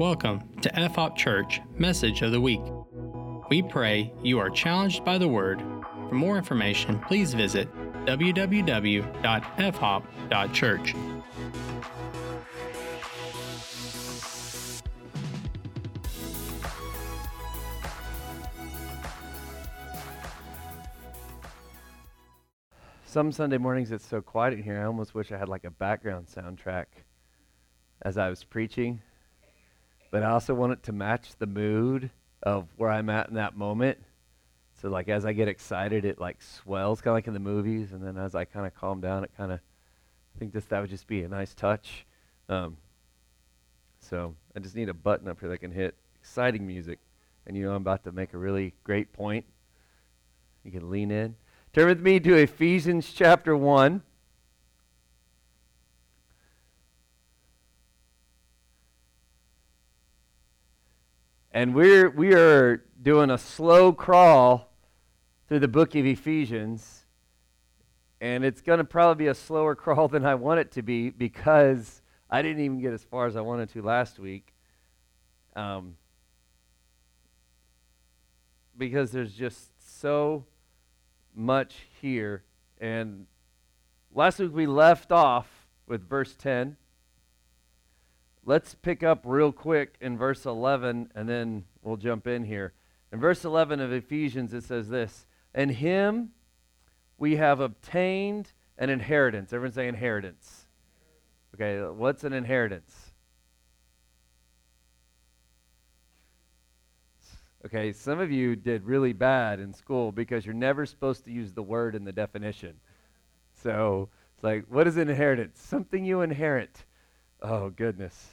Welcome to FOP Church Message of the Week. We pray you are challenged by the Word. For more information, please visit www.fhop.church. Some Sunday mornings it's so quiet in here, I almost wish I had like a background soundtrack as I was preaching. But I also want it to match the mood of where I'm at in that moment. So like as I get excited, it like swells, kind of like in the movies. And then as I kind of calm down, it kind of, I think that would just be a nice touch. So I just need a button up here that can hit exciting music. And you know I'm about to make a really great point. You can lean in. Turn with me to Ephesians chapter 1. And we are doing a slow crawl through the book of Ephesians, and it's going to probably be a slower crawl than I want it to be because I didn't even get as far as I wanted to last week, because there's just so much here. And last week we left off with verse 10. Let's pick up real quick in verse 11, and then we'll jump in here. In verse 11 of Ephesians, it says this, "In him we have obtained an inheritance." Everyone say inheritance. Okay, what's an inheritance? Okay, some of you did really bad in school because you're never supposed to use the word in the definition. So it's like, what is an inheritance? Something you inherit. Oh, goodness.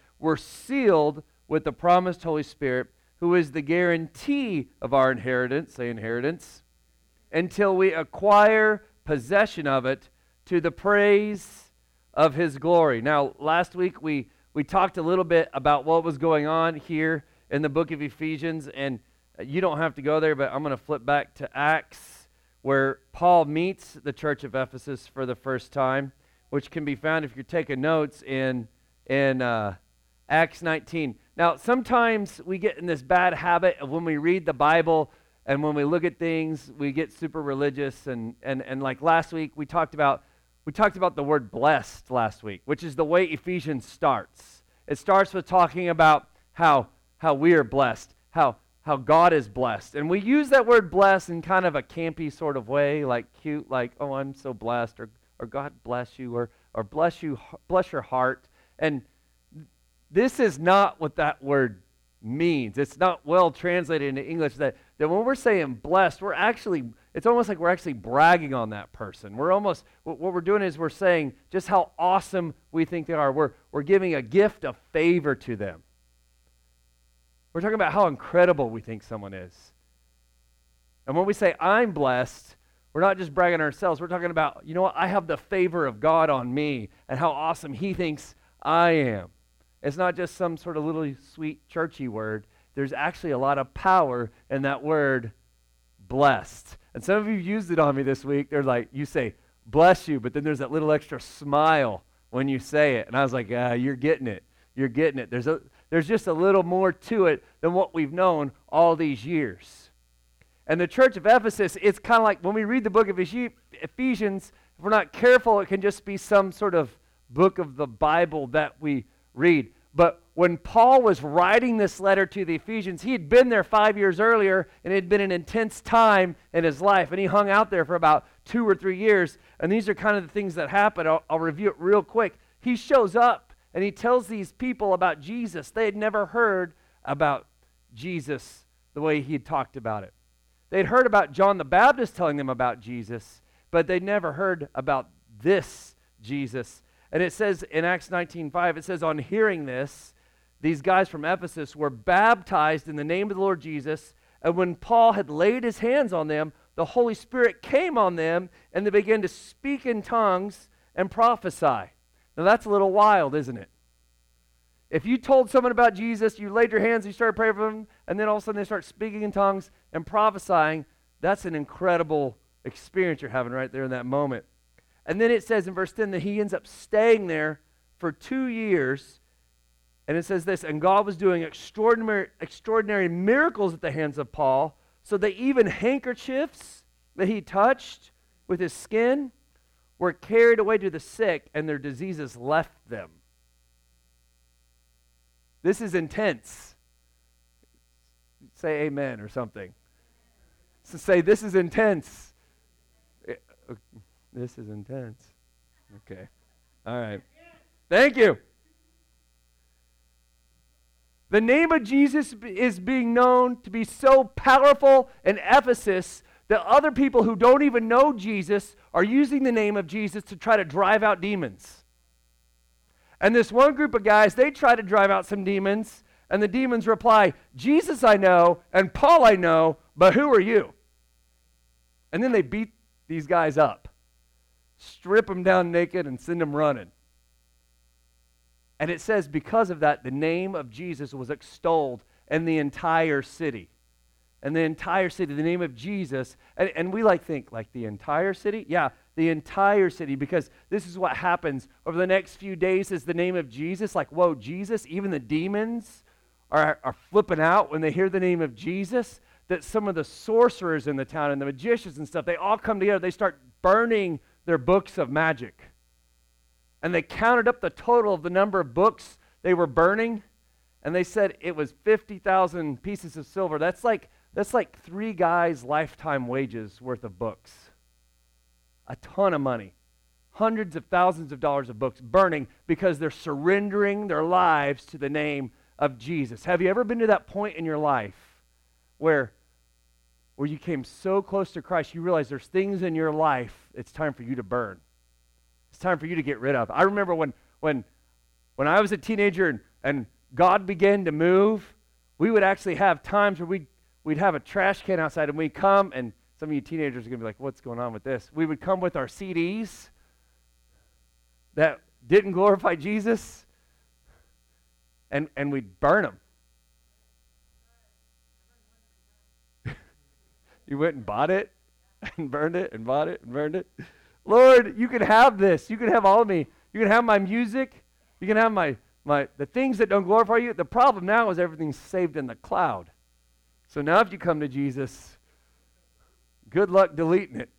were sealed with the promised Holy Spirit, who is the guarantee of our inheritance, say inheritance, until we acquire possession of it to the praise of his glory. Now, last week we talked a little bit about what was going on here in the book of Ephesians, and you don't have to go there, but I'm going to flip back to Acts, where Paul meets the church of Ephesus for the first time, which can be found, if you're taking notes, in Acts 19. Now, sometimes we get in this bad habit of when we read the Bible and when we look at things, we get super religious. And like last week, we talked about the word blessed last week, which is the way Ephesians starts. It starts with talking about how we are blessed, how God is blessed. And we use that word blessed in kind of a campy sort of way, like cute, like, oh, I'm so blessed, or God bless you, or bless your heart. And this is not what that word means. It's not well translated into English. That when we're saying blessed, we're actually, it's almost like we're actually bragging on that person. We're almost, what we're doing is we're saying just how awesome we think they are. We're giving a gift of favor to them. We're talking about how incredible we think someone is. And when we say I'm blessed, we're not just bragging ourselves. We're talking about, you know what, I have the favor of God on me and how awesome he thinks I am. It's not just some sort of little sweet churchy word. There's actually a lot of power in that word blessed. And some of you used it on me this week. They're like, you say, bless you, but then there's that little extra smile when you say it. And I was like, you're getting it. You're getting it. There's just a little more to it than what we've known all these years. And the church of Ephesus, it's kind of like when we read the book of Ephesians, if we're not careful, it can just be some sort of book of the Bible that we read. But when Paul was writing this letter to the Ephesians, he had been there 5 years earlier, and it had been an intense time in his life. And he hung out there for about 2 or 3 years. And these are kind of the things that happened. I'll review it real quick. He shows up, and he tells these people about Jesus. They had never heard about Jesus the way he had talked about it. They'd heard about John the Baptist telling them about Jesus, but they'd never heard about this Jesus. And it says in Acts 19:5, it says, on hearing this, these guys from Ephesus were baptized in the name of the Lord Jesus, and when Paul had laid his hands on them, the Holy Spirit came on them, and they began to speak in tongues and prophesy. Now that's a little wild, isn't it? If you told someone about Jesus, you laid your hands, you started praying for them, and then all of a sudden they start speaking in tongues and prophesying, that's an incredible experience you're having right there in that moment. And then it says in verse 10 that he ends up staying there for 2 years. And it says this, and God was doing extraordinary miracles at the hands of Paul, so that even handkerchiefs that he touched with his skin were carried away to the sick, and their diseases left them. This is intense. Say amen or something. So say, this is intense. This is intense. Okay. All right. Thank you. The name of Jesus is being known to be so powerful in Ephesus that other people who don't even know Jesus are using the name of Jesus to try to drive out demons. And this one group of guys, they try to drive out some demons, and the demons reply, Jesus I know, and Paul I know, but who are you? And then they beat these guys up, strip them down naked, and send them running. And it says because of that, the name of Jesus was extolled in the entire city. And the entire city, the name of Jesus. And we think the entire city? Yeah, the entire city, because this is what happens over the next few days is the name of Jesus. Like, whoa, Jesus, even the demons are flipping out when they hear the name of Jesus. That some of the sorcerers in the town and the magicians and stuff, they all come together. They start burning their books of magic. And they counted up the total of the number of books they were burning, and they said it was 50,000 pieces of silver. That's like three guys' lifetime wages worth of books. A ton of money. Hundreds of thousands of dollars of books burning because they're surrendering their lives to the name of Jesus. Have you ever been to that point in your life where you came so close to Christ, you realize there's things in your life it's time for you to burn? It's time for you to get rid of. I remember when I was a teenager and God began to move, we would actually have times where we'd have a trash can outside and we'd come, and some of you teenagers are going to be like, what's going on with this? We would come with our CDs that didn't glorify Jesus, and we'd burn them. You went and bought it and burned it and bought it and burned it. Lord, you can have this. You can have all of me. You can have my music. You can have the things that don't glorify you. The problem now is everything's saved in the cloud. So now if you come to Jesus, good luck deleting it.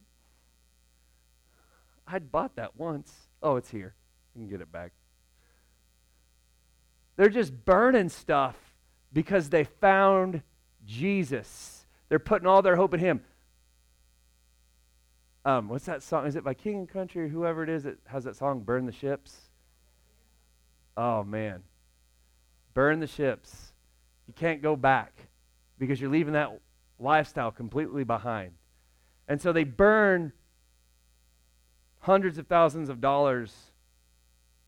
I'd bought that once. Oh, it's here. I can get it back. They're just burning stuff because they found Jesus. They're putting all their hope in him. What's that song? Is it by King and Country or whoever it is that has that song, Burn the Ships? Oh, man. Burn the ships. You can't go back because you're leaving that lifestyle completely behind. And so they burn hundreds of thousands of dollars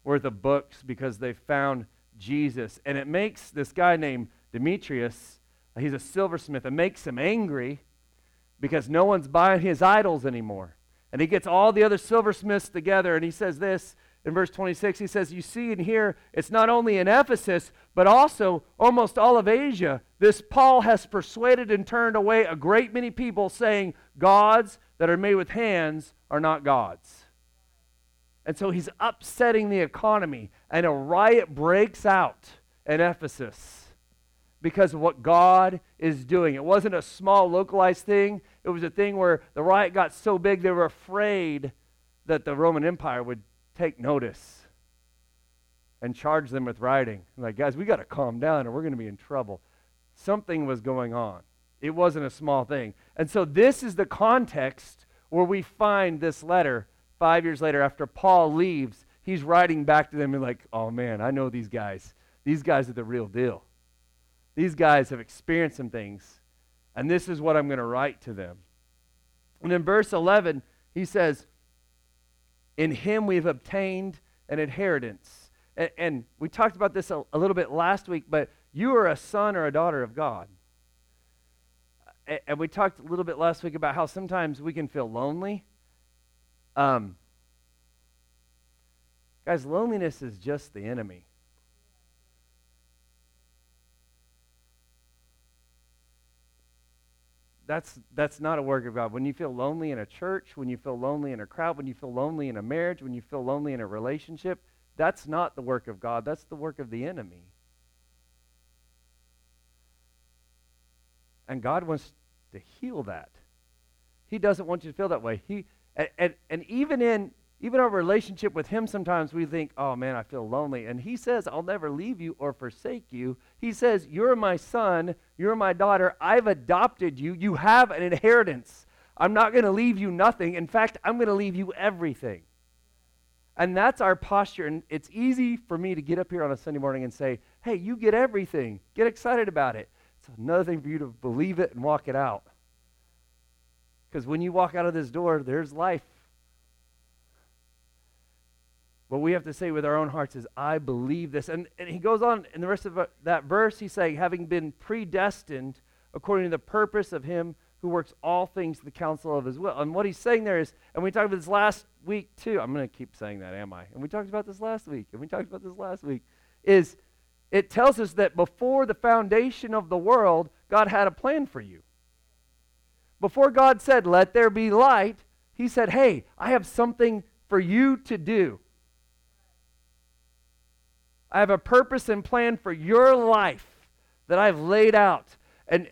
worth of books because they found Jesus. And it makes this guy named Demetrius, he's a silversmith, it makes him angry because no one's buying his idols anymore. And he gets all the other silversmiths together, and he says this in verse 26. He says, you see and hear, it's not only in Ephesus, but also almost all of Asia. This Paul has persuaded and turned away a great many people, saying, gods that are made with hands are not gods. And so he's upsetting the economy, and a riot breaks out in Ephesus because of what God is doing. It wasn't a small, localized thing. It was a thing where the riot got so big they were afraid that the Roman Empire would take notice and charge them with rioting. Like, guys, we got to calm down or we're going to be in trouble. Something was going on. It wasn't a small thing. And so this is the context where we find this letter 5 years later after Paul leaves. He's writing back to them and like, oh, man, I know these guys. These guys are the real deal. These guys have experienced some things, and this is what I'm going to write to them. And in verse 11, he says, in him we have obtained an inheritance, And we talked about this a little bit last week, but you are a son or a daughter of God. And we talked a little bit last week about how sometimes we can feel lonely. Guys, loneliness is just the enemy. That's not a work of God. When you feel lonely in a church, when you feel lonely in a crowd, when you feel lonely in a marriage, when you feel lonely in a relationship, that's not the work of God. That's the work of the enemy. And God wants to heal that. He doesn't want you to feel that way. Even our relationship with him, sometimes we think, oh man, I feel lonely. And he says, I'll never leave you or forsake you. He says, you're my son, you're my daughter, I've adopted you, you have an inheritance. I'm not going to leave you nothing. In fact, I'm going to leave you everything. And that's our posture. And it's easy for me to get up here on a Sunday morning and say, hey, you get everything. Get excited about it. It's another thing for you to believe it and walk it out. Because when you walk out of this door, there's life. What we have to say with our own hearts is, I believe this. And he goes on in the rest of that verse, he's saying, having been predestined according to the purpose of him who works all things to the counsel of his will. And what he's saying there is, and we talked about this last week too. I'm going to keep saying that, am I? And we talked about this last week, is it tells us that before the foundation of the world, God had a plan for you. Before God said, let there be light, he said, hey, I have something for you to do. I have a purpose and plan for your life that I've laid out. And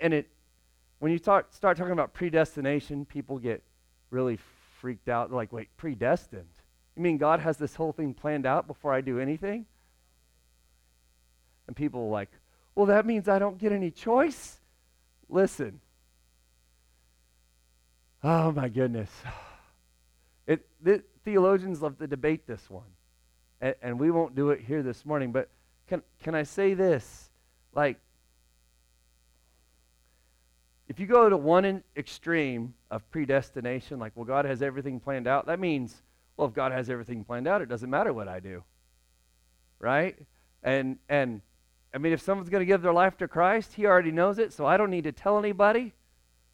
when you start talking about predestination, people get really freaked out. They're like, wait, predestined? You mean God has this whole thing planned out before I do anything? And people are like, well, that means I don't get any choice? Listen. Oh, my goodness. Theologians love to debate this one. And we won't do it here this morning, but can I say this? Like, if you go to one extreme of predestination, like, well, God has everything planned out, that means, well, if God has everything planned out, it doesn't matter what I do, right? And I mean, if someone's going to give their life to Christ, he already knows it, so I don't need to tell anybody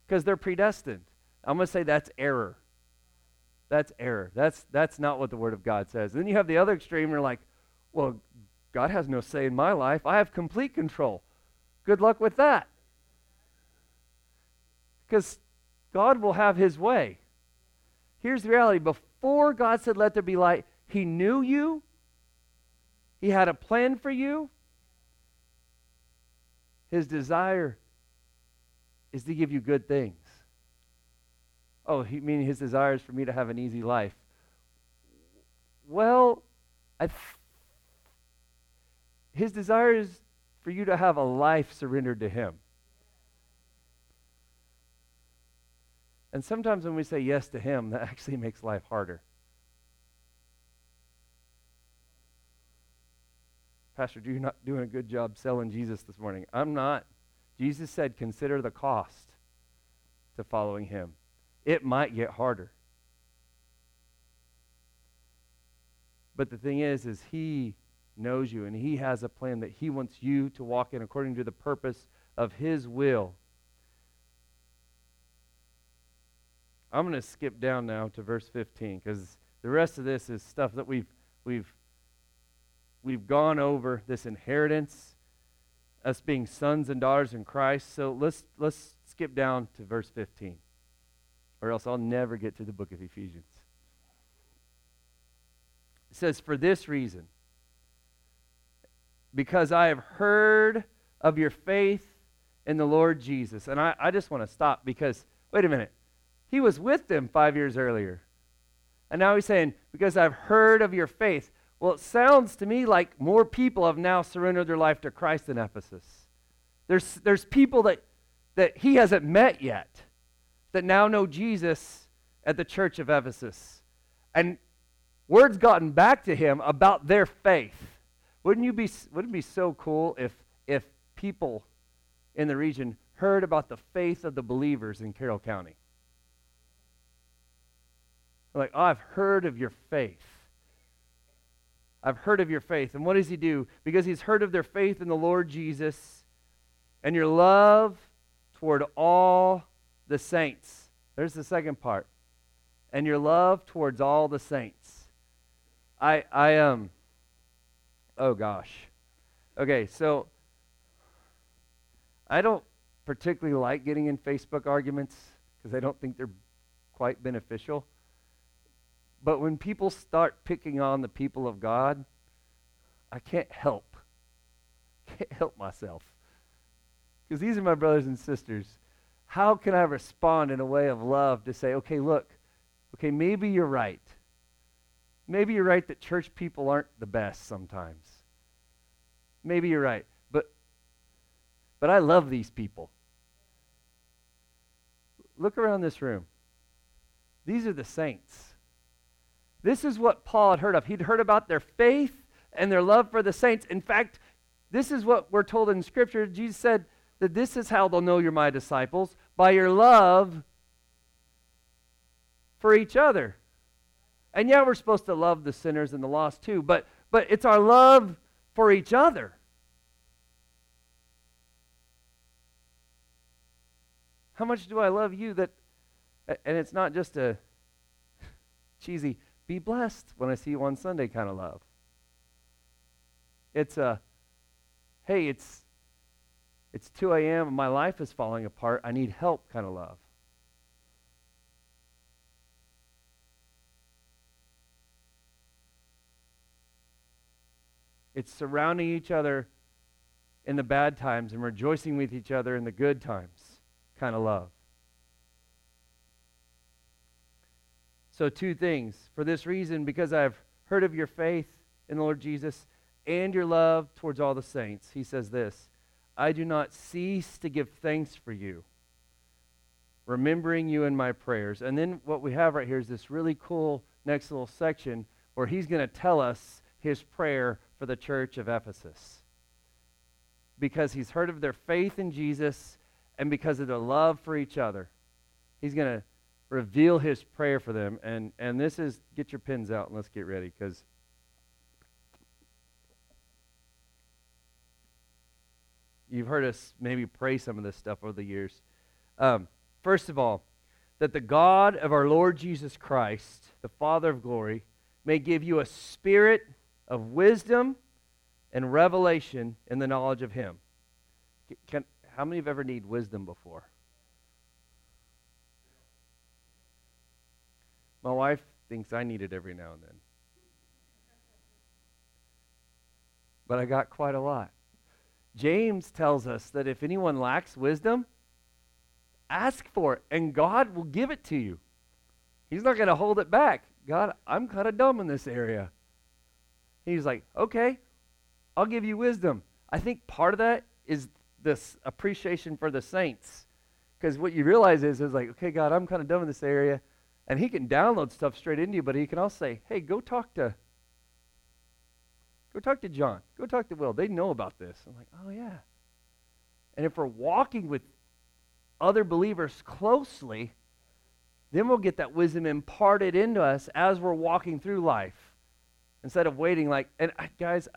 because they're predestined. I'm going to say that's error. That's error. That's not what the Word of God says. And then you have the other extreme. You're like, well, God has no say in my life. I have complete control. Good luck with that. Because God will have his way. Here's the reality. Before God said, let there be light, he knew you. He had a plan for you. His desire is to give you good things. Oh, meaning his desire is for me to have an easy life. Well, his desire is for you to have a life surrendered to him. And sometimes when we say yes to him, that actually makes life harder. Pastor, you're not doing a good job selling Jesus this morning. I'm not. Jesus said, consider the cost to following him. It might get harder. But the thing is he knows you and he has a plan that he wants you to walk in according to the purpose of his will. I'm going to skip down now to verse 15 because the rest of this is stuff that we've gone over, this inheritance, us being sons and daughters in Christ. So let's skip down to verse 15. Or else I'll never get to the book of Ephesians. It says, for this reason, because I have heard of your faith in the Lord Jesus. And I just want to stop because, wait a minute, he was with them 5 years earlier. And now he's saying, because I've heard of your faith. Well, it sounds to me like more people have now surrendered their life to Christ in Ephesus. There's people that he hasn't met yet that now know Jesus at the church of Ephesus. And word's gotten back to him about their faith. Wouldn't it be so cool if people in the region heard about the faith of the believers in Carroll County? Like, oh, I've heard of your faith. I've heard of your faith. And what does he do? Because he's heard of their faith in the Lord Jesus and your love toward all the saints. There's the second part. And your love towards all the saints. Oh gosh. Okay, so I don't particularly like getting in Facebook arguments because I don't think they're quite beneficial. But when people start picking on the people of God, I can't help. Can't help myself. Because these are my brothers and sisters. How can I respond in a way of love to say, okay, look, okay, maybe you're right. Maybe you're right that church people aren't the best sometimes. Maybe you're right. But I love these people. Look around this room. These are the saints. This is what Paul had heard of. He'd heard about their faith and their love for the saints. In fact, this is what we're told in Scripture. Jesus said that this is how they'll know you're my disciples, by your love for each other. And yeah, we're supposed to love the sinners and the lost too, but it's our love for each other. How much do I love you that, and it's not just a cheesy, be blessed when I see you on Sunday kind of love. It's a, hey, it's 2 a.m. and my life is falling apart. I need help kind of love. It's surrounding each other in the bad times and rejoicing with each other in the good times kind of love. So two things. For this reason, because I've heard of your faith in the Lord Jesus and your love towards all the saints, he says this, I do not cease to give thanks for you, remembering you in my prayers. And then what we have right here is this really cool next little section where he's going to tell us his prayer for the church of Ephesus. Because he's heard of their faith in Jesus and because of their love for each other, he's going to reveal his prayer for them. And this is, get your pens out and let's get ready, because you've heard us maybe pray some of this stuff over the years. First of all, that the God of our Lord Jesus Christ, the Father of glory, may give you a spirit of wisdom and revelation in the knowledge of him. How many have ever needed wisdom before? My wife thinks I need it every now and then. But I got quite a lot. James tells us that if anyone lacks wisdom, ask for it, and God will give it to you. He's not going to hold it back. God, I'm kind of dumb in this area. He's like, okay, I'll give you wisdom. I think part of that is this appreciation for the saints. Because what you realize is like, okay, God, I'm kind of dumb in this area. And he can download stuff straight into you, but he can also say, hey, go talk to John. Go talk to Will. They know about this. I'm like, oh, yeah. And if we're walking with other believers closely, then we'll get that wisdom imparted into us as we're walking through life. Instead of waiting like, and guys,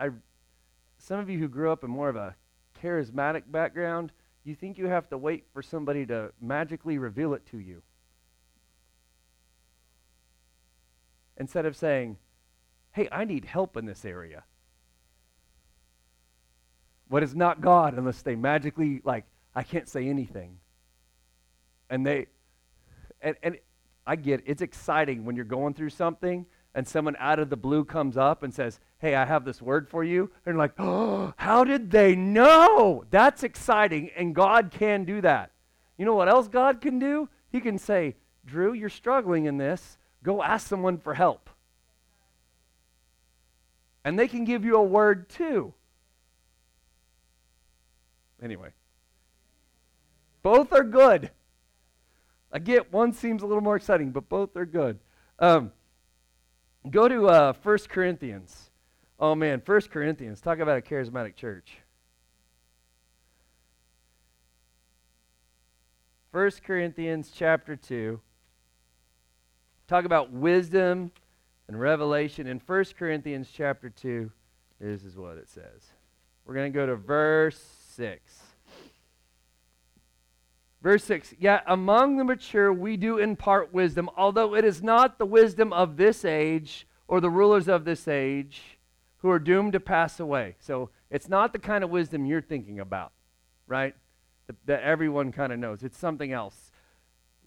some of you who grew up in more of a charismatic background, you think you have to wait for somebody to magically reveal it to you. Instead of saying, hey, I need help in this area. What is not God unless they magically, like, I can't say anything. And and I get it. It's exciting when you're going through something and someone out of the blue comes up and says, hey, I have this word for you. And you're like, oh, how did they know? That's exciting, and God can do that. You know what else God can do? He can say, Drew, you're struggling in this. Go ask someone for help. And they can give you a word too. Anyway. Both are good. I get one seems a little more exciting, but both are good. Go to 1 Corinthians. Oh man, 1 Corinthians. Talk about a charismatic church. 1 Corinthians chapter 2. Talk about wisdom and Revelation in 1 Corinthians chapter 2. This is what it says. We're going to go to verse 6. Verse 6, yet among the mature we do impart wisdom, although it is not the wisdom of this age or the rulers of this age who are doomed to pass away. So it's not the kind of wisdom you're thinking about, right? That everyone kind of knows. It's something else.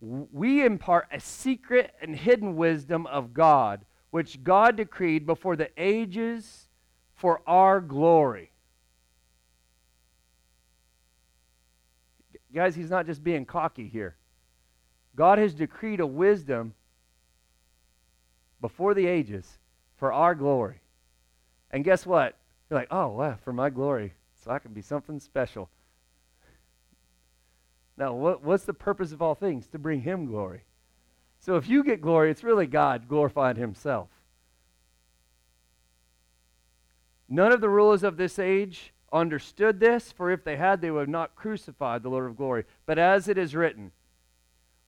We impart a secret and hidden wisdom of God, which God decreed before the ages for our glory. Guys, he's not just being cocky here. God has decreed a wisdom before the ages for our glory. And guess what? You're like, oh, wow, for my glory, so I can be something special. Now, what's the purpose of all things? To bring him glory. So if you get glory, it's really God glorifying himself. None of the rulers of this age understood this, for if they had, they would have not crucified the Lord of glory. But as it is written,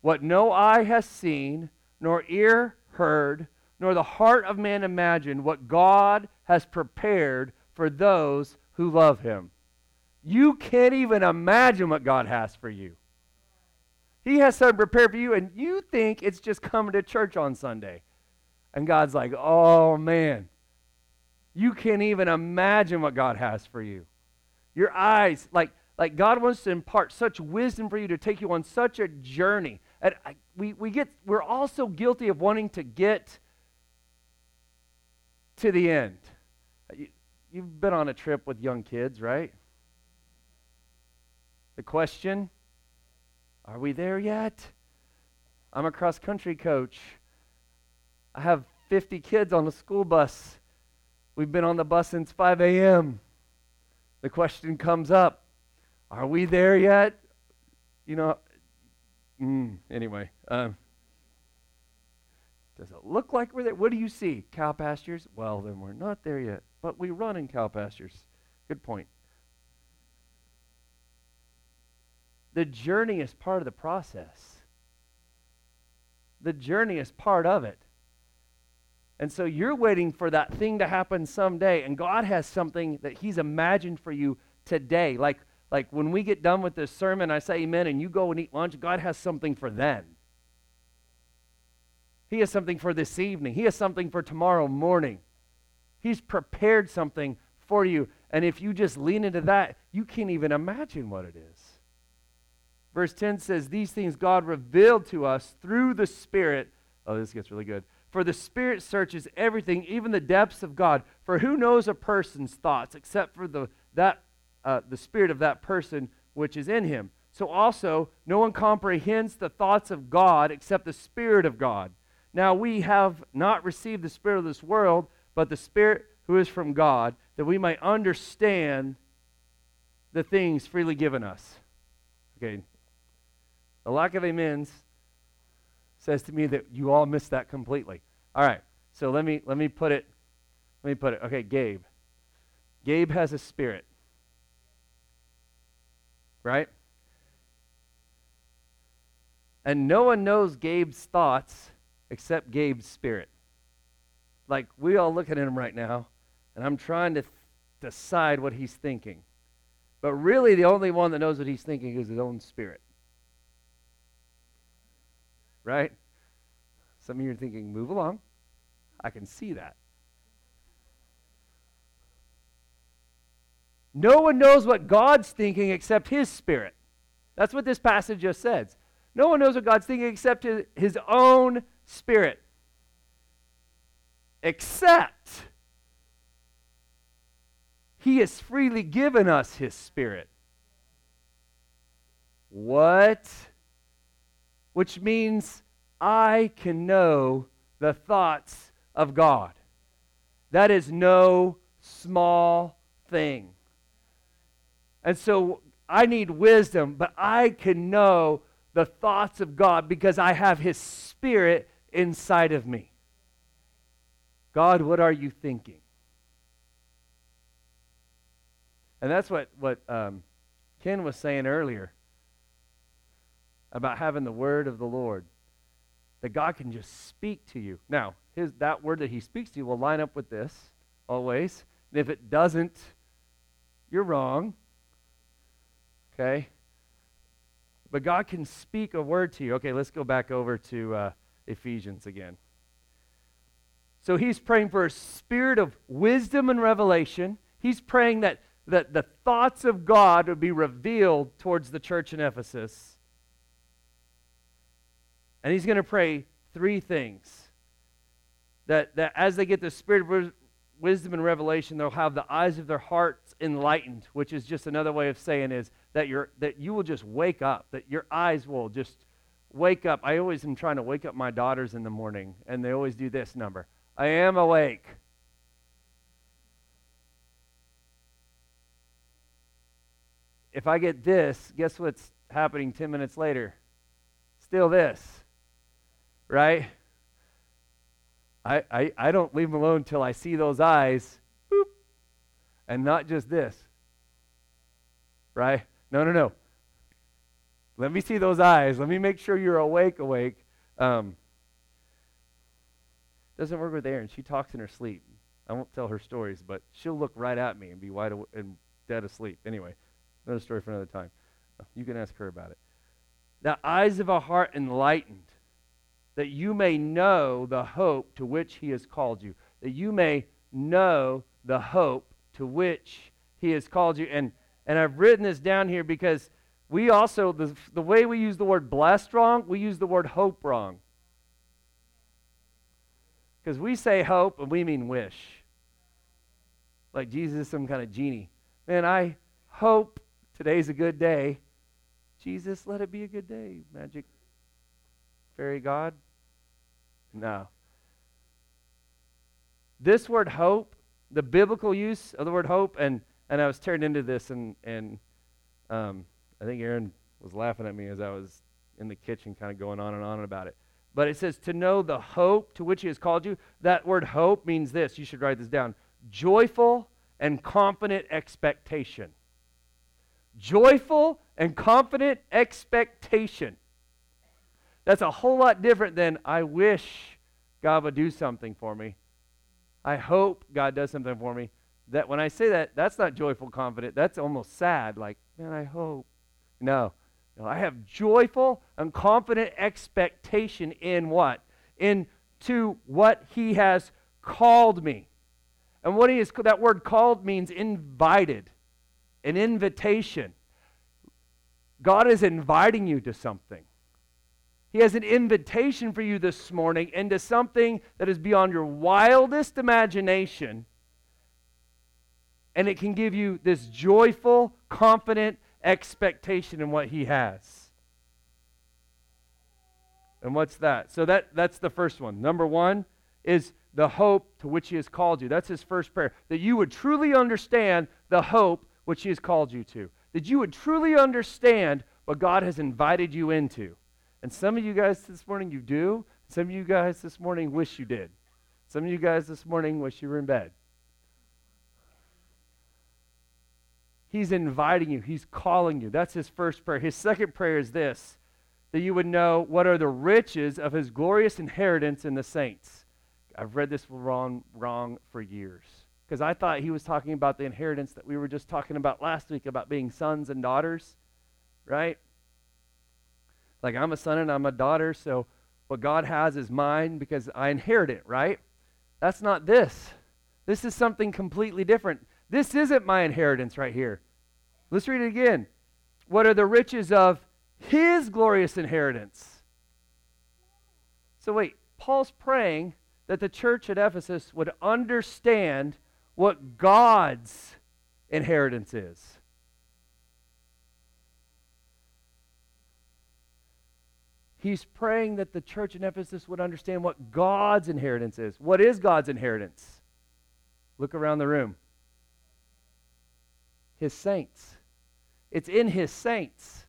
what no eye has seen, nor ear heard, nor the heart of man imagined, what God has prepared for those who love him. You can't even imagine what God has for you. He has something prepared for you, and you think it's just coming to church on Sunday. And God's like, oh man, you can't even imagine what God has for you. Your eyes, like God wants to impart such wisdom for you to take you on such a journey. And we're all so guilty of wanting to get to the end. You've been on a trip with young kids, right? The question, are we there yet? I'm a cross-country coach. I have 50 kids on a school bus. We've been on the bus since 5 a.m. The question comes up, are we there yet? You know, anyway. Does it look like we're there? What do you see? Cow pastures? Well, then we're not there yet, but we run in cow pastures. Good point. The journey is part of the process. The journey is part of it. And so you're waiting for that thing to happen someday, and God has something that he's imagined for you today. Like when we get done with this sermon, I say amen, and you go and eat lunch, God has something for then. He has something for this evening. He has something for tomorrow morning. He's prepared something for you, and if you just lean into that, you can't even imagine what it is. Verse 10 says, these things God revealed to us through the Spirit. Oh, this gets really good. For the Spirit searches everything, even the depths of God. For who knows a person's thoughts except for the spirit of that person which is in him? So also, no one comprehends the thoughts of God except the Spirit of God. Now we have not received the spirit of this world, but the Spirit who is from God, that we might understand the things freely given us. Okay, the lack of amens says to me that you all missed that completely. All right, so let me put it. Okay, Gabe. Gabe has a spirit, right? And no one knows Gabe's thoughts except Gabe's spirit. Like, we all looking at him right now, and I'm trying to decide what he's thinking. But really, the only one that knows what he's thinking is his own spirit. Right? Some of you are thinking, move along. I can see that. No one knows what God's thinking except his spirit. That's what this passage just says. No one knows what God's thinking except his own spirit. Except he has freely given us his spirit. What? Which means I can know the thoughts of God. That is no small thing. And so I need wisdom, but I can know the thoughts of God because I have his spirit inside of me. God, what are you thinking? And that's what Ken was saying earlier about having the word of the Lord, that God can just speak to you. Now, that word that he speaks to you will line up with this always. And if it doesn't, you're wrong. Okay? But God can speak a word to you. Okay, let's go back over to Ephesians again. So he's praying for a spirit of wisdom and revelation. He's praying that the thoughts of God would be revealed towards the church in Ephesus. And he's going to pray three things. That as they get the spirit of wisdom and revelation, they'll have the eyes of their hearts enlightened, which is just another way of saying is that you will just wake up, that your eyes will just wake up. I always am trying to wake up my daughters in the morning, and they always do this number. I am awake. If I get this, guess what's happening 10 minutes later? Still this, right? I don't leave them alone until I see those eyes, boop, and not just this, right? No. Let me see those eyes. Let me make sure you're awake. Doesn't work with Erin. She talks in her sleep. I won't tell her stories, but she'll look right at me and be wide awake and dead asleep. Anyway, another story for another time. You can ask her about it. The eyes of a heart enlightened, that you may know the hope to which he has called you. That you may know the hope to which he has called you. And I've written this down here because we also, the way we use the word blessed wrong, we use the word hope wrong. Because we say hope and we mean wish. Like Jesus is some kind of genie. Man, I hope today's a good day. Jesus, let it be a good day. Magic fairy god? No. This word hope, the biblical use of the word hope, and I was turned into this, and I think Erin was laughing at me as I was in the kitchen kind of going on about it. But it says, to know the hope to which he has called you. That word hope means this. You should write this down. Joyful and confident expectation. Joyful and confident expectation. That's a whole lot different than, I wish God would do something for me. I hope God does something for me. That when I say that, that's not joyful, confident. That's almost sad. Like, man, I hope. No, I have joyful and confident expectation in what? Into what he has called me. And what that word called means invited, an invitation. God is inviting you to something. He has an invitation for you this morning into something that is beyond your wildest imagination. And it can give you this joyful, confident expectation in what he has. And what's that? So that's the first one. Number one is the hope to which he has called you. That's his first prayer. That you would truly understand the hope which he has called you to. That you would truly understand what God has invited you into. And some of you guys this morning, you do. Some of you guys this morning wish you did. Some of you guys this morning wish you were in bed. He's inviting you. He's calling you. That's his first prayer. His second prayer is this, that you would know what are the riches of his glorious inheritance in the saints. I've read this wrong for years because I thought he was talking about the inheritance that we were just talking about last week about being sons and daughters, right? Like I'm a son and I'm a daughter, so what God has is mine because I inherit it, right? That's not this. This is something completely different. This isn't my inheritance right here. Let's read it again. What are the riches of his glorious inheritance? So wait, Paul's praying that the church at Ephesus would understand what God's inheritance is. He's praying that the church in Ephesus would understand what God's inheritance is. What is God's inheritance? Look around the room. His saints. It's in his saints.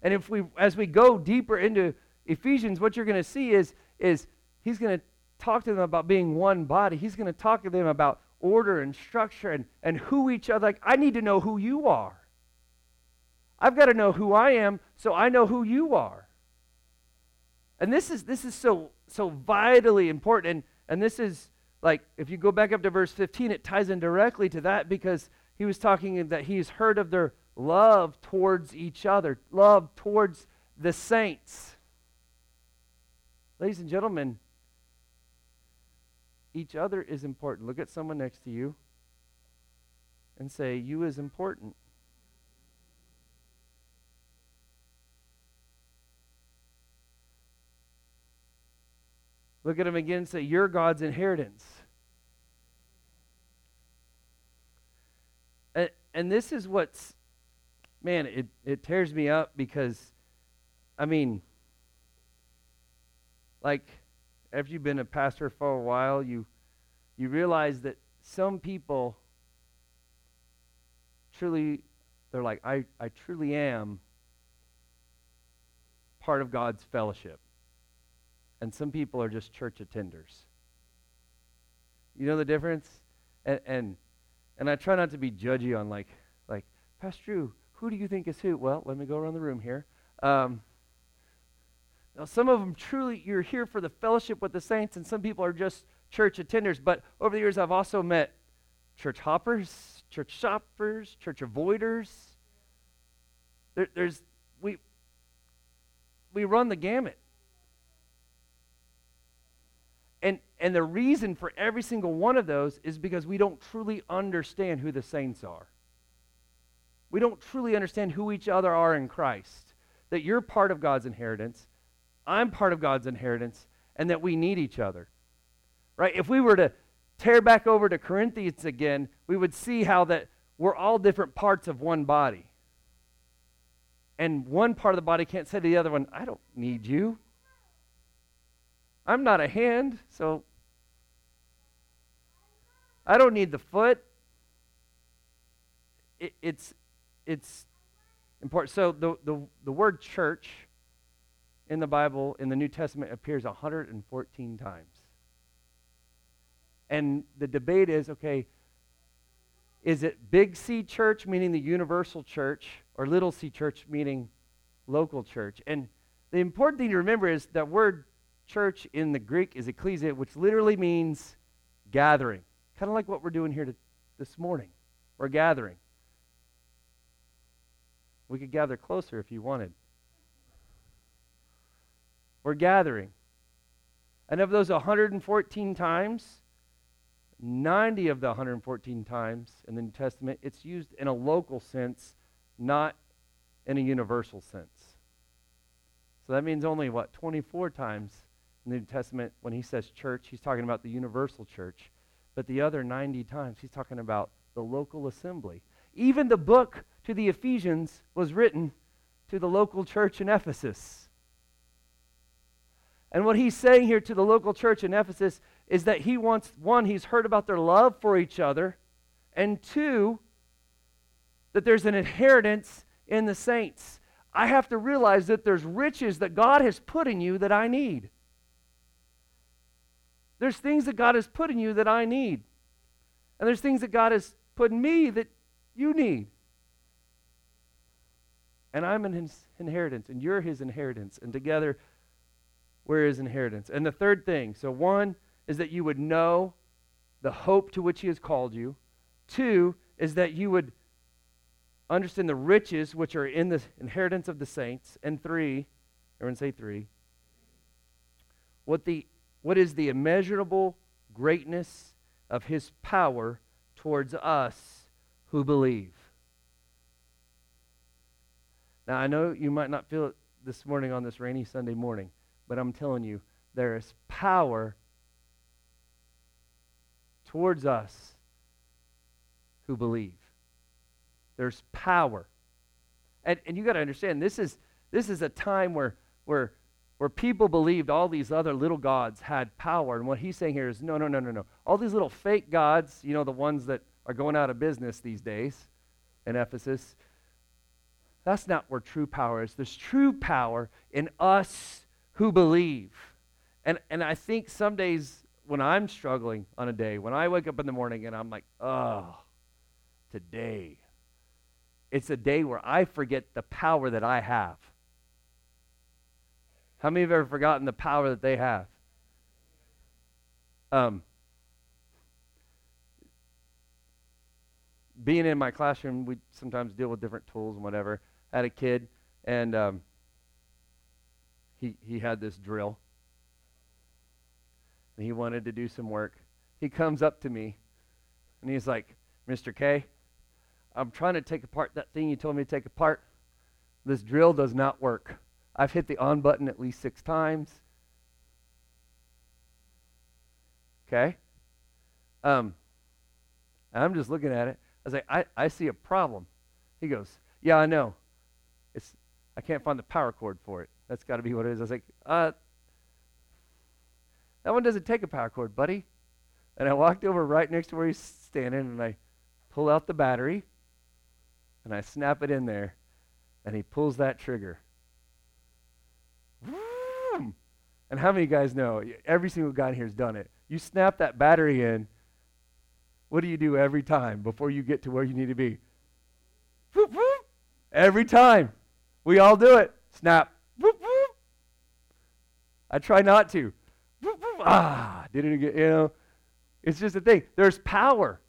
And as we go deeper into Ephesians, what you're going to see is he's going to talk to them about being one body. He's going to talk to them about order and structure and who each other. Like, I need to know who you are. I've got to know who I am so I know who you are. And this is so vitally important. And this is like, if you go back up to verse 15, it ties in directly to that, because he was talking that he's heard of their love towards each other, love towards the saints. Ladies and gentlemen, each other is important. Look at someone next to you and say, you is important. Look at him again and say, you're God's inheritance. And this is what's, man, it tears me up, because, I mean, like, after you've been a pastor for a while, you realize that some people truly, they're like, I truly am part of God's fellowship. And some people are just church attenders. You know the difference? And I try not to be judgy on like Pastor Drew, who do you think is who? Well, let me go around the room here. Now, some of them truly, you're here for the fellowship with the saints, and some people are just church attenders. But over the years, I've also met church hoppers, church shoppers, church avoiders. We run the gamut. And the reason for every single one of those is because we don't truly understand who the saints are. We don't truly understand who each other are in Christ. That you're part of God's inheritance, I'm part of God's inheritance, and that we need each other. Right? If we were to tear back over to Corinthians again, we would see how that we're all different parts of one body. And one part of the body can't say to the other one, I don't need you. I'm not a hand, so I don't need the foot. It's important. So the word church in the Bible, in the New Testament, appears 114 times. And the debate is, okay, is it big C church, meaning the universal church, or little c church, meaning local church? And the important thing to remember is that word church in the Greek is ecclesia, which literally means gathering. Kind of like what we're doing here this morning. We're gathering. We could gather closer if you wanted. We're gathering. And of those 114 times, 90 of the 114 times in the New Testament, it's used in a local sense, not in a universal sense. So that means only, 24 times in the New Testament, when he says church, he's talking about the universal church. But the other 90 times, he's talking about the local assembly. Even the book to the Ephesians was written to the local church in Ephesus. And what he's saying here to the local church in Ephesus is that he wants, one, he's heard about their love for each other, and two, that there's an inheritance in the saints. I have to realize that there's riches that God has put in you that I need. There's things that God has put in you that I need. And there's things that God has put in me that you need. And I'm in his inheritance, and you're his inheritance, and together we're his inheritance. And the third thing, so one is that you would know the hope to which he has called you. Two is that you would understand the riches which are in the inheritance of the saints. And three, everyone say three, what is the immeasurable greatness of his power towards us who believe. Now, I know you might not feel it this morning on this rainy Sunday morning, but I'm telling you, there is power towards us who believe. There's power. And you got to understand, this is a time where people believed all these other little gods had power. And what he's saying here is, no. All these little fake gods, you know, the ones that are going out of business these days in Ephesus, that's not where true power is. There's true power in us who believe. And I think some days when I'm struggling on a day, when I wake up in the morning and I'm like, oh, today. It's a day where I forget the power that I have. How many of you have ever forgotten the power that they have? Being in my classroom, we sometimes deal with different tools and whatever. I had a kid, and he had this drill, and he wanted to do some work. He comes up to me, and he's like, "Mr. K, I'm trying to take apart that thing you told me to take apart. This drill does not work. I've hit the on button at least 6 times. Okay? And I'm just looking at it. I was like, I see a problem. He goes, "Yeah, I know. I can't find the power cord for it. That's got to be what it is." I was like, that one doesn't take a power cord, buddy." And I walked over right next to where he's standing, and I pull out the battery, and I snap it in there, and he pulls that trigger. Vroom! And how many guys know? Every single guy here has done it. You snap that battery in. What do you do every time before you get to where you need to be? Whoop, whoop. Every time. We all do it. Snap. Whoop, whoop. I try not to. Whoop, whoop. Didn't get, you know. It's just a thing. There's power.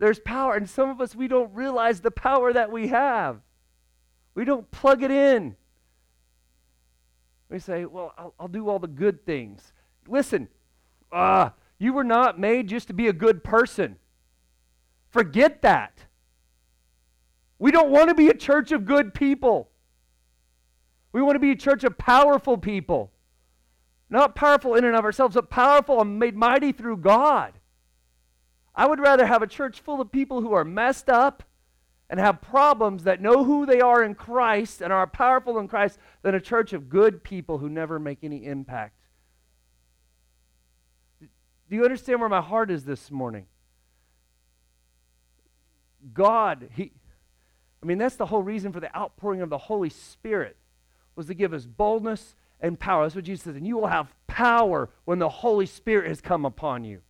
There's power. And some of us, we don't realize the power that we have. We don't plug it in. We say, "Well, I'll do all the good things." Listen. You were not made just to be a good person. Forget that. We don't want to be a church of good people. We want to be a church of powerful people. Not powerful in and of ourselves, but powerful and made mighty through God. I would rather have a church full of people who are messed up and have problems that know who they are in Christ and are powerful in Christ than a church of good people who never make any impact. Do you understand where my heart is this morning? God, that's the whole reason for the outpouring of the Holy Spirit was to give us boldness and power. That's what Jesus says, and you will have power when the Holy Spirit has come upon you.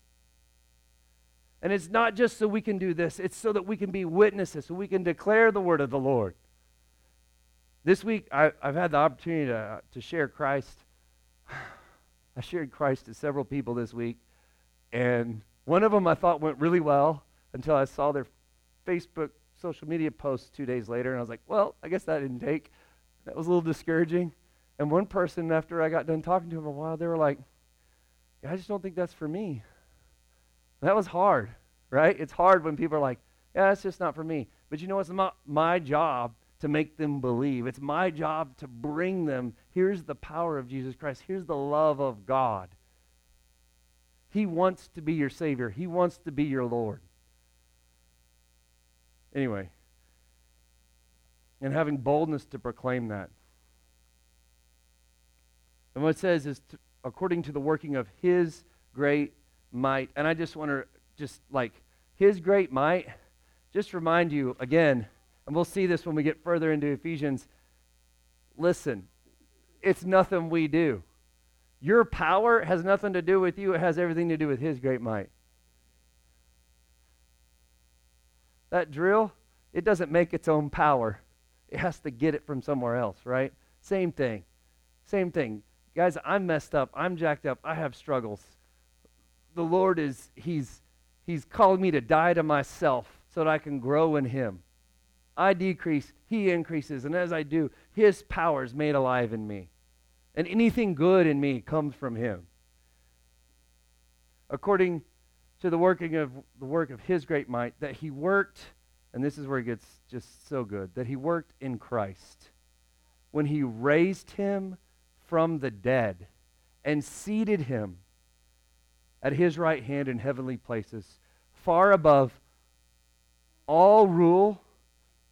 And it's not just so we can do this, it's so that we can be witnesses, so we can declare the word of the Lord. This week, I've had the opportunity to share Christ. I shared Christ to several people this week. And one of them I thought went really well until I saw their Facebook social media post 2 days later. And I was like, well, I guess that didn't take. That was a little discouraging. And one person, after I got done talking to them a while, they were like, "I just don't think that's for me." That was hard, right? It's hard when people are like, "Yeah, it's just not for me." But you know, it's not my job to make them believe. It's my job to bring them. Here's the power of Jesus Christ. Here's the love of God. He wants to be your Savior. He wants to be your Lord. Anyway, and having boldness to proclaim that. And what it says is, according to the working of His great might. And I just want to, His great might, just remind you again, and we'll see this when we get further into Ephesians. Listen, it's nothing we do. Your power has nothing to do with you. It has everything to do with His great might. That drill, it doesn't make its own power. It has to get it from somewhere else, right? Same thing. Guys, I'm messed up. I'm jacked up. I have struggles. The Lord is, He's calling me to die to myself so that I can grow in Him. I decrease, He increases. And as I do, His power is made alive in me. And anything good in me comes from Him. According to the work of His great might, that He worked, and this is where it gets just so good, that He worked in Christ when He raised Him from the dead and seated Him at His right hand in heavenly places, far above all rule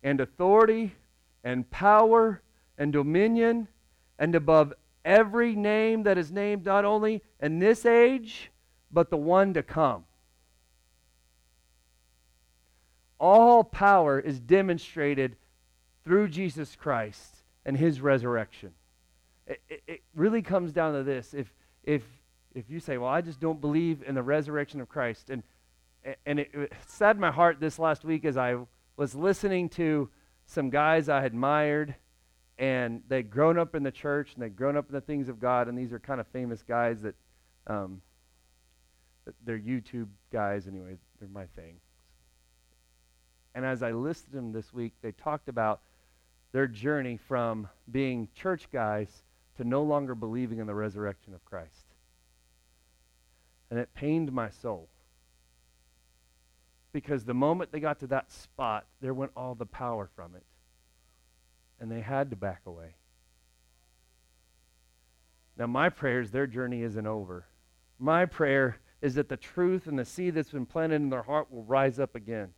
and authority and power and dominion and above every name that is named, not only in this age, but the one to come. All power is demonstrated through Jesus Christ and His resurrection. It really comes down to this. If you say, "Well, I just don't believe in the resurrection of Christ," and it saddened my heart this last week as I was listening to some guys I admired And they'd grown up in the church, and they'd grown up in the things of God, and these are kind of famous guys that, they're YouTube guys anyway, they're my thing. And as I listed them this week, they talked about their journey from being church guys to no longer believing in the resurrection of Christ. And it pained my soul. Because the moment they got to that spot, there went all the power from it. And they had to back away. Now my prayer is their journey isn't over. My prayer is that the truth and the seed that's been planted in their heart will rise up again.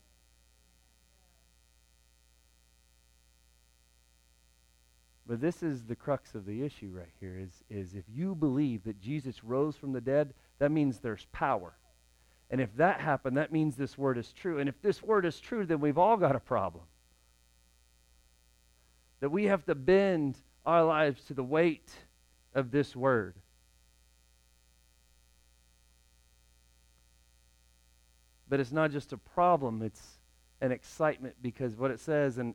But this is the crux of the issue right here, is if you believe that Jesus rose from the dead, that means there's power. And if that happened, that means this word is true. And if this word is true, then we've all got a problem. That we have to bend our lives to the weight of this word. But it's not just a problem, it's an excitement, because what it says, and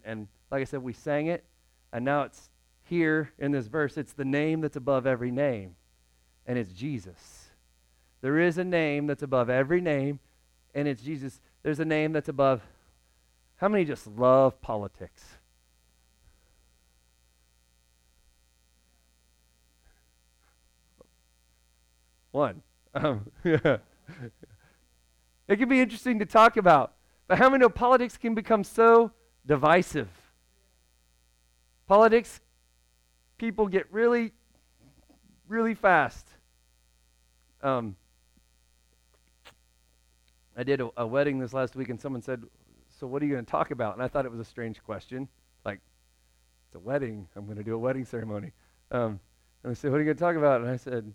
like I said, we sang it, and now it's here in this verse, it's the name that's above every name, and it's Jesus. There is a name that's above every name, and it's Jesus. There's a name that's above. How many just love politics? One. Yeah. It can be interesting to talk about. But how many know politics can become so divisive? Politics, people get really, really fast. I did a wedding this last week, and someone said, so what are you going to talk about? And I thought it was a strange question. Like, it's a wedding. I'm going to do a wedding ceremony. And they said, what are you going to talk about? And I said,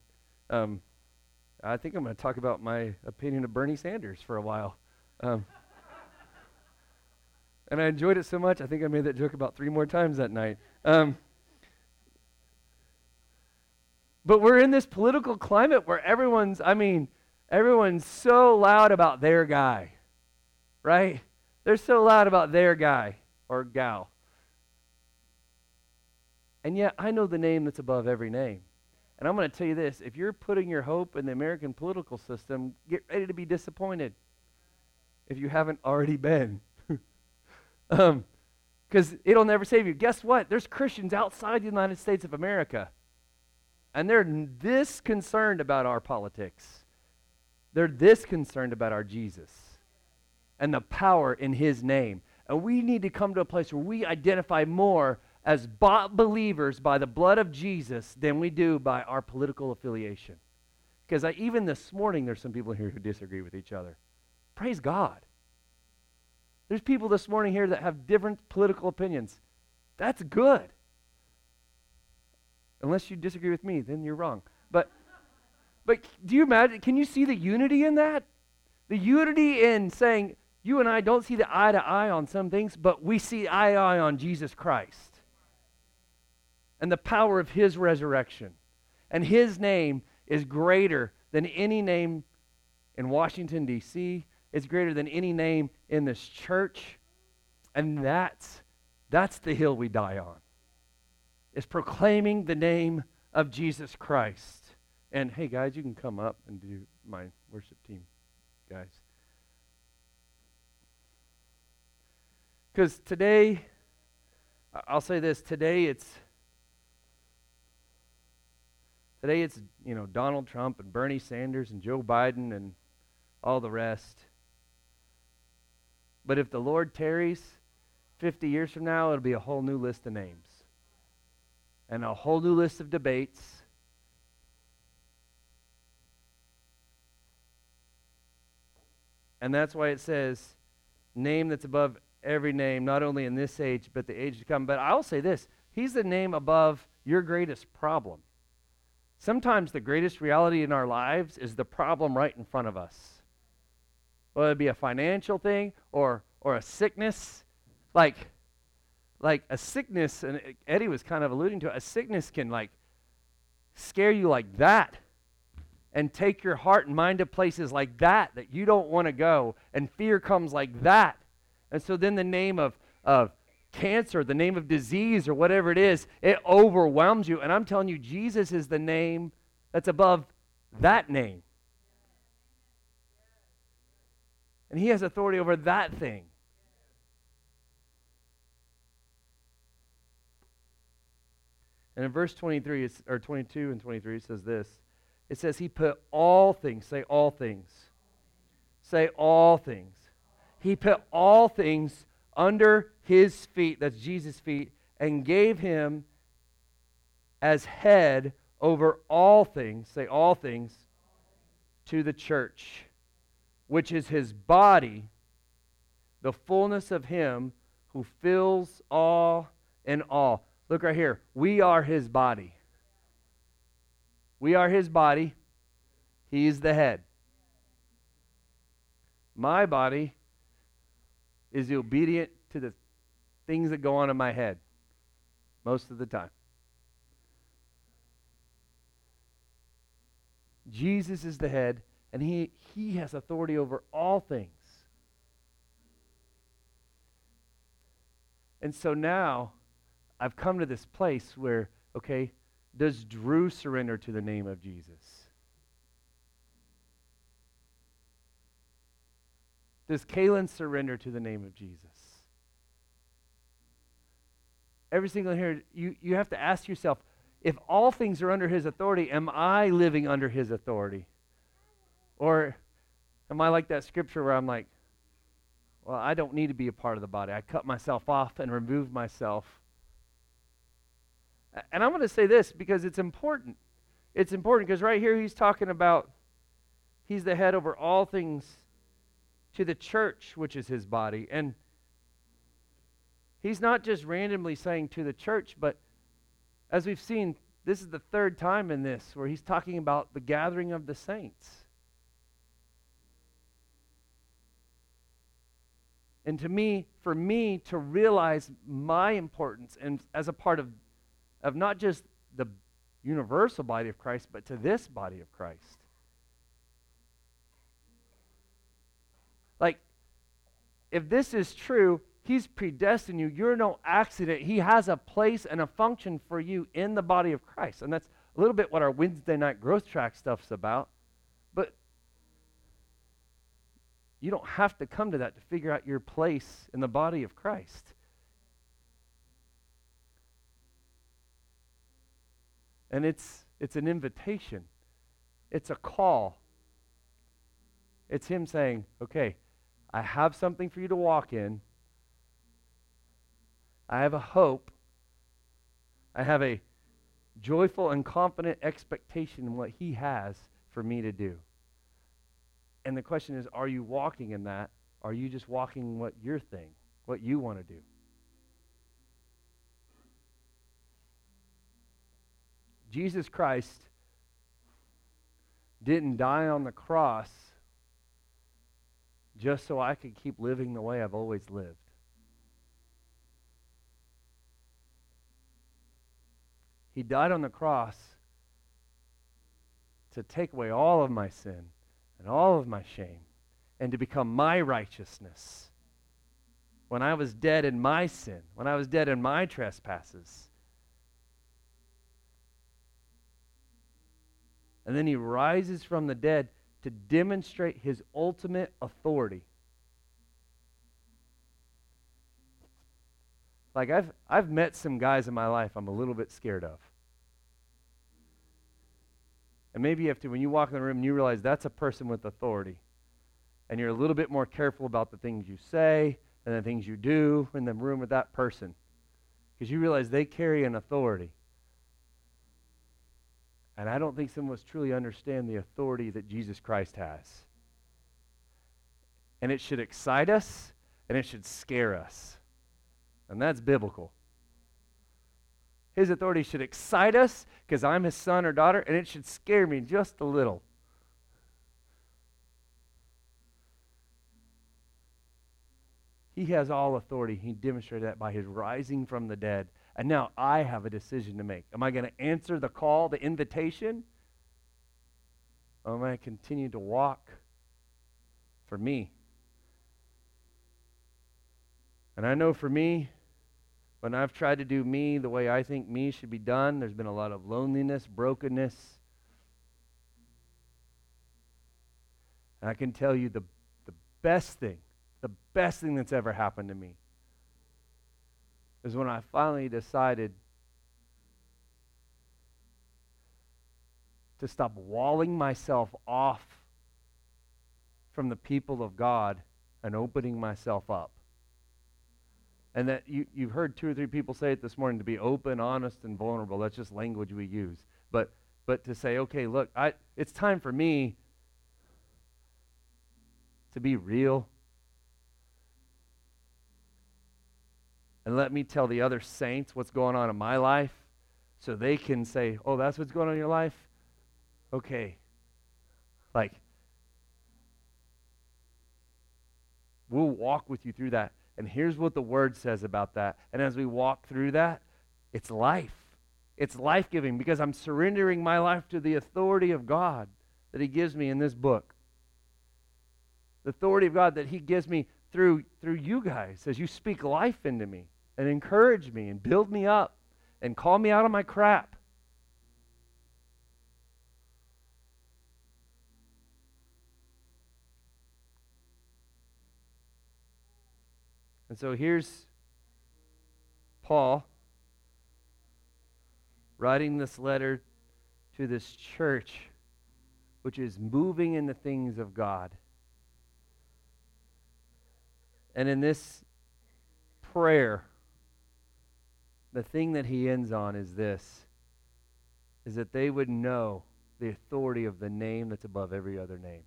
I think I'm going to talk about my opinion of Bernie Sanders for a while. And I enjoyed it so much, I think I made that joke about 3 more times that night. But we're in this political climate where everyone's so loud about their guy, right? They're so loud about their guy or gal. And yet, I know the name that's above every name. And I'm going to tell you this, if you're putting your hope in the American political system, get ready to be disappointed if you haven't already been. Because it'll never save you. Guess what? There's Christians outside the United States of America, and they're this concerned about our politics. They're this concerned about our Jesus and the power in his name. And we need to come to a place where we identify more as bought believers by the blood of Jesus than we do by our political affiliation. Because even this morning, there's some people here who disagree with each other. Praise God. There's people this morning here that have different political opinions. That's good. Unless you disagree with me, then you're wrong. But do you imagine, can you see the unity in that? The unity in saying, you and I don't see the eye to eye on some things, but we see eye to eye on Jesus Christ. And the power of his resurrection. And his name is greater than any name in Washington, D.C. It's greater than any name in this church. And that's the hill we die on. It's proclaiming the name of Jesus Christ. And hey guys, you can come up and do my worship team, guys. Because today, I'll say this, Today it's, Donald Trump and Bernie Sanders and Joe Biden and all the rest. But if the Lord tarries, 50 years from now, it'll be a whole new list of names. And a whole new list of debates. And that's why it says, name that's above every name, not only in this age, but the age to come. But I'll say this, he's the name above your greatest problem. Sometimes the greatest reality in our lives is the problem right in front of us. Whether it be a financial thing or a sickness. Like a sickness, and Eddie was kind of alluding to it, a sickness can scare you like that and take your heart and mind to places like that you don't want to go, and fear comes like that. And so then the name of cancer, the name of disease, or whatever it is, it overwhelms you. And I'm telling you, Jesus is the name that's above that name. And he has authority over that thing. And in verse 23, or 22 and 23, it says this. It says he put all things, say all things. Say all things. He put all things under his feet, that's Jesus' feet, and gave him as head over all things, say all things, to the church, which is his body, the fullness of him who fills all in all. Look right here. We are his body. We are his body. He is the head. My body is obedient to the things that go on in my head most of the time. Jesus is the head, and he has authority over all things. And so now I've come to this place where, okay, does Drew surrender to the name of Jesus? Does Kaylin surrender to the name of Jesus? Every single here, you have to ask yourself, if all things are under his authority, am I living under his authority? Or am I like that scripture where I'm like, well, I don't need to be a part of the body. I cut myself off and removed myself. And I'm going to say this because it's important. It's important because right here he's talking about he's the head over all things to the church, which is his body. And he's not just randomly saying to the church, but as we've seen, this is the third time in this where he's talking about the gathering of the saints. And to me, for me to realize my importance and as a part of not just the universal body of Christ, but to this body of Christ. Like, if this is true, he's predestined you. You're no accident. He has a place and a function for you in the body of Christ. And that's a little bit what our Wednesday night growth track stuff's about. But you don't have to come to that to figure out your place in the body of Christ. And it's an invitation. It's a call. It's him saying, okay, I have something for you to walk in. I have a hope. I have a joyful and confident expectation in what he has for me to do. And the question is, are you walking in that? Are you just walking what your thing, what you want to do? Jesus Christ didn't die on the cross just so I could keep living the way I've always lived. He died on the cross to take away all of my sin and all of my shame and to become my righteousness. When I was dead in my sin, when I was dead in my trespasses, and then he rises from the dead to demonstrate his ultimate authority. Like I've met some guys in my life I'm a little bit scared of. And maybe you have to, when you walk in the room and you realize that's a person with authority. And you're a little bit more careful about the things you say and the things you do in the room with that person. Because you realize they carry an authority. And I don't think some of us truly understand the authority that Jesus Christ has. And it should excite us, and it should scare us. And that's biblical. His authority should excite us, because I'm his son or daughter, and it should scare me just a little. He has all authority. He demonstrated that by his rising from the dead. And now I have a decision to make. Am I going to answer the call, the invitation? Or am I going to continue to walk for me? And I know for me, When I've tried to do me the way I think me should be done, there's been a lot of loneliness, brokenness. And I can tell you the best thing that's ever happened to me is when I finally decided to stop walling myself off from the people of God and opening myself up. And that you've heard two or three people say it this morning, to be open, honest, and vulnerable. That's just language we use. But to say, okay, look, it's time for me to be real. And let me tell the other saints what's going on in my life so they can say, oh, that's what's going on in your life? Okay. Like, we'll walk with you through that. And here's what the Word says about that. And as we walk through that, it's life. It's life-giving because I'm surrendering my life to the authority of God that He gives me in this book. The authority of God that He gives me through you guys as you speak life into me and encourage me and build me up and call me out of my crap. And so here's Paul writing this letter to this church, which is moving in the things of God. And in this prayer, the thing that he ends on is this, is that they would know the authority of the name that's above every other name.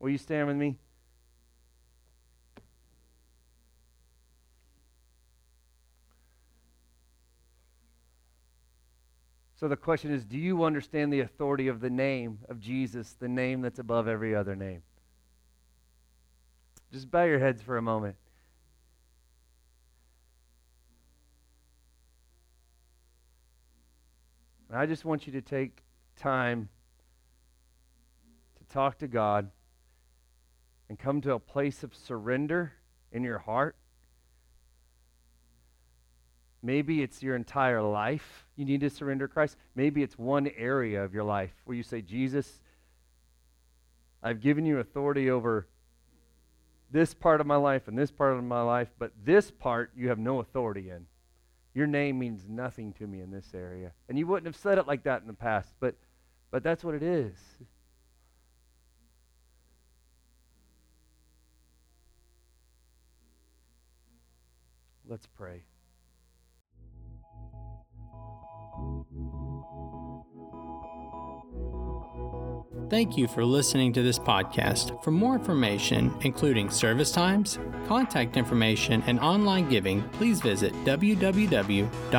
Will you stand with me? So the question is, do you understand the authority of the name of Jesus, the name that's above every other name? Just bow your heads for a moment. And I just want you to take time to talk to God and come to a place of surrender in your heart. Maybe it's your entire life you need to surrender to Christ. Maybe it's one area of your life where you say, Jesus, I've given you authority over this part of my life and this part of my life, but this part you have no authority in. Your name means nothing to me in this area. And you wouldn't have said it like that in the past, but that's what it is. Let's pray. Thank you for listening to this podcast. For more information, including service times, contact information, and online giving, please visit www.fhop.church.